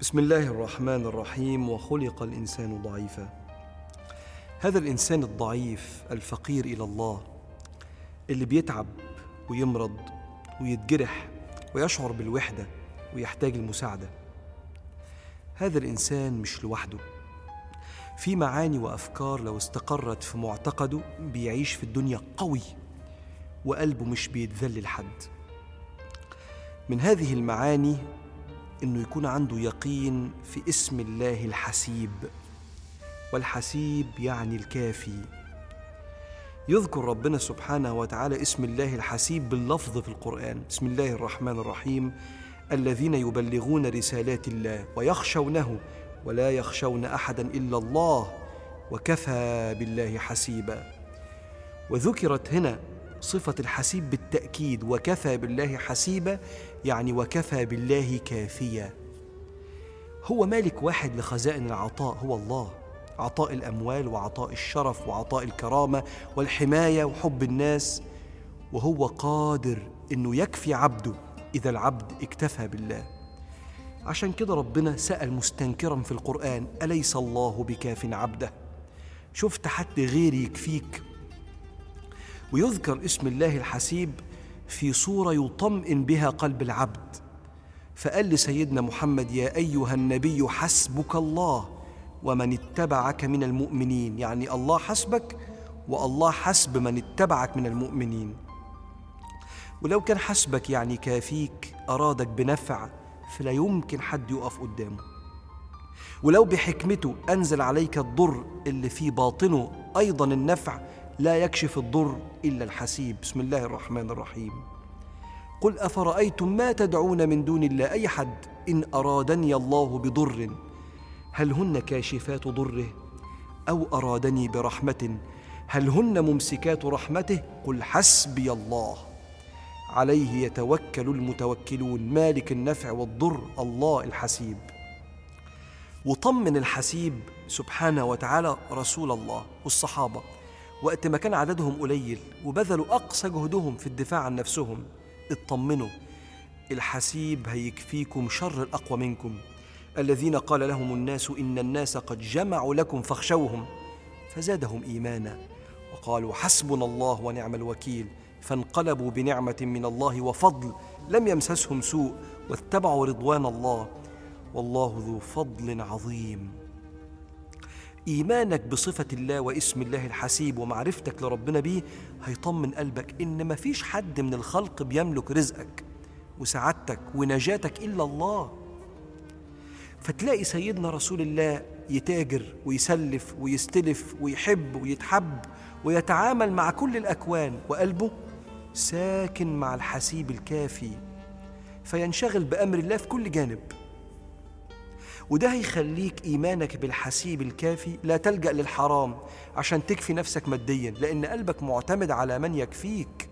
بسم الله الرحمن الرحيم. وخلق الإنسان ضعيفا. هذا الإنسان الضعيف الفقير إلى الله اللي بيتعب ويمرض ويتجرح ويشعر بالوحدة ويحتاج المساعدة، هذا الإنسان مش لوحده، في معاني وأفكار لو استقرت في معتقده بيعيش في الدنيا قوي وقلبه مش بيتذلل حد. من هذه المعاني إنه يكون عنده يقين في اسم الله الحسيب، والحسيب يعني الكافي. يذكر ربنا سبحانه وتعالى اسم الله الحسيب باللفظ في القرآن: بسم الله الرحمن الرحيم، الذين يبلغون رسالات الله ويخشونه ولا يخشون أحدا إلا الله وكفى بالله حسيبا. وذكرت هنا صفة الحسيب بالتأكيد، وكفى بالله حسيبا يعني وكفى بالله كافيا. هو مالك واحد لخزائن العطاء، هو الله، عطاء الأموال وعطاء الشرف وعطاء الكرامة والحماية وحب الناس، وهو قادر إنه يكفي عبده إذا العبد اكتفى بالله. عشان كده ربنا سأل مستنكرا في القرآن: أليس الله بكاف عبده؟ شفت حد غيري يكفيك؟ ويذكر اسم الله الحسيب في صورة يطمئن بها قلب العبد، فقال لسيدنا محمد: يا أيها النبي حسبك الله ومن اتبعك من المؤمنين. يعني الله حسبك والله حسب من اتبعك من المؤمنين. ولو كان حسبك يعني كافيك، أرادك بنفع، فلا يمكن حد يقف قدامه. ولو بحكمته أنزل عليك الضر اللي في باطنه أيضا النفع، لا يكشف الضر إلا الحسيب. بسم الله الرحمن الرحيم، قل أفرأيتم ما تدعون من دون الله أي حد إن أرادني الله بضر هل هن كاشفات ضره أو أرادني برحمة هل هن ممسكات رحمته قل حسبي الله عليه يتوكل المتوكلون. مالك النفع والضر الله الحسيب. وطمن الحسيب سبحانه وتعالى رسول الله والصحابة وقت ما كان عددهم قليل وبذلوا أقصى جهدهم في الدفاع عن نفسهم. اطمنوا، الحسيب هيكفيكم شر الأقوى منكم، الذين قال لهم الناس إن الناس قد جمعوا لكم فاخشوهم فزادهم إيمانا وقالوا حسبنا الله ونعم الوكيل، فانقلبوا بنعمة من الله وفضل لم يمسسهم سوء واتبعوا رضوان الله والله ذو فضل عظيم. إيمانك بصفة الله واسم الله الحسيب ومعرفتك لربنا بيه هيطمن قلبك إن مفيش حد من الخلق بيملك رزقك وسعادتك ونجاتك إلا الله. فتلاقي سيدنا رسول الله يتاجر ويسلف ويستلف ويحب ويتحب ويتعامل مع كل الأكوان، وقلبه ساكن مع الحسيب الكافي، فينشغل بأمر الله في كل جانب. وده هيخليك إيمانك بالحسيب الكافي لا تلجأ للحرام عشان تكفي نفسك ماديا، لأن قلبك معتمد على من يكفيك.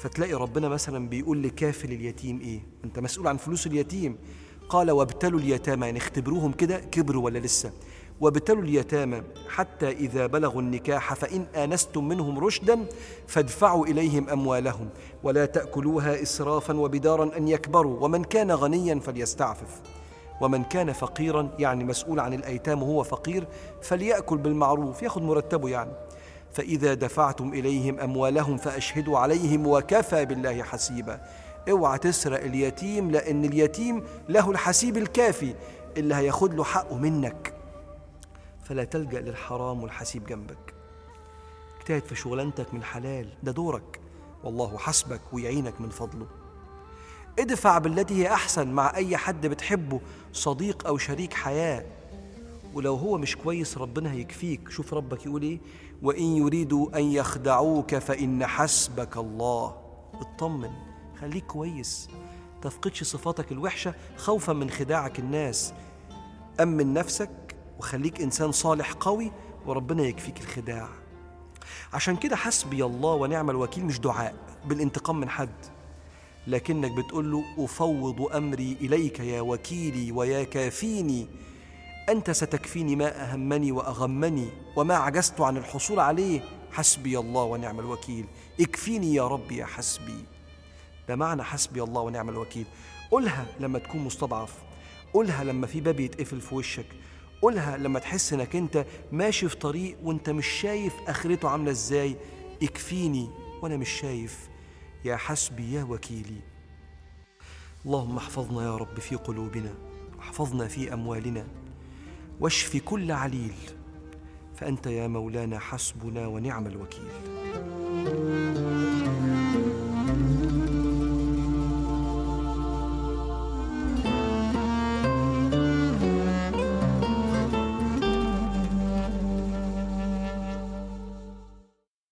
فتلاقي ربنا مثلا بيقول لكافل اليتيم إيه؟ أنت مسؤول عن فلوس اليتيم. قال وابتلوا اليتامى، يعني اختبروهم كده كبروا ولا لسه، وابتلوا اليتامى حتى إذا بلغوا النكاح فإن آنستم منهم رشدا فادفعوا إليهم أموالهم ولا تأكلوها إسرافا وبدارا أن يكبروا ومن كان غنيا فليستعفف ومن كان فقيرا، يعني مسؤول عن الأيتام وهو فقير، فليأكل بالمعروف ياخد مرتبه يعني، فإذا دفعتم إليهم أموالهم فأشهدوا عليهم وكفى بالله حسيبا. اوعى تسرق اليتيم، لأن اليتيم له الحسيب الكافي اللي هياخد له حقه منك، فلا تلجأ للحرام والحسيب جنبك. اجتهد في شغلانتك من حلال، ده دورك، والله حسبك ويعينك من فضله. ادفع بالتي هي أحسن مع أي حد بتحبه، صديق أو شريك حياة، ولو هو مش كويس ربنا هيكفيك. شوف ربك يقول إيه: وإن يريدوا أن يخدعوك فإن حسبك الله. اطمن، خليك كويس، تفقدش صفاتك الوحشة خوفا من خداعك الناس. أمن نفسك وخليك إنسان صالح قوي وربنا يكفيك الخداع. عشان كده حسبي الله ونعم الوكيل مش دعاء بالانتقام من حد، لكنك بتقول له: أفوض أمري إليك يا وكيلي ويا كافيني، أنت ستكفيني ما أهمني وأغمني وما عجزت عن الحصول عليه. حسبي الله ونعم الوكيل، اكفيني يا ربي يا حسبي. ده معنى حسبي الله ونعم الوكيل. قولها لما تكون مستضعف، قولها لما في باب يتقفل في وشك، قولها لما تحس انك انت ماشي في طريق وانت مش شايف اخرته عامله ازاي. يكفيني وانا مش شايف، يا حسبي يا وكيلي. اللهم احفظنا يا رب في قلوبنا، احفظنا في اموالنا، واشف كل عليل، فأنت يا مولانا حسبنا ونعم الوكيل.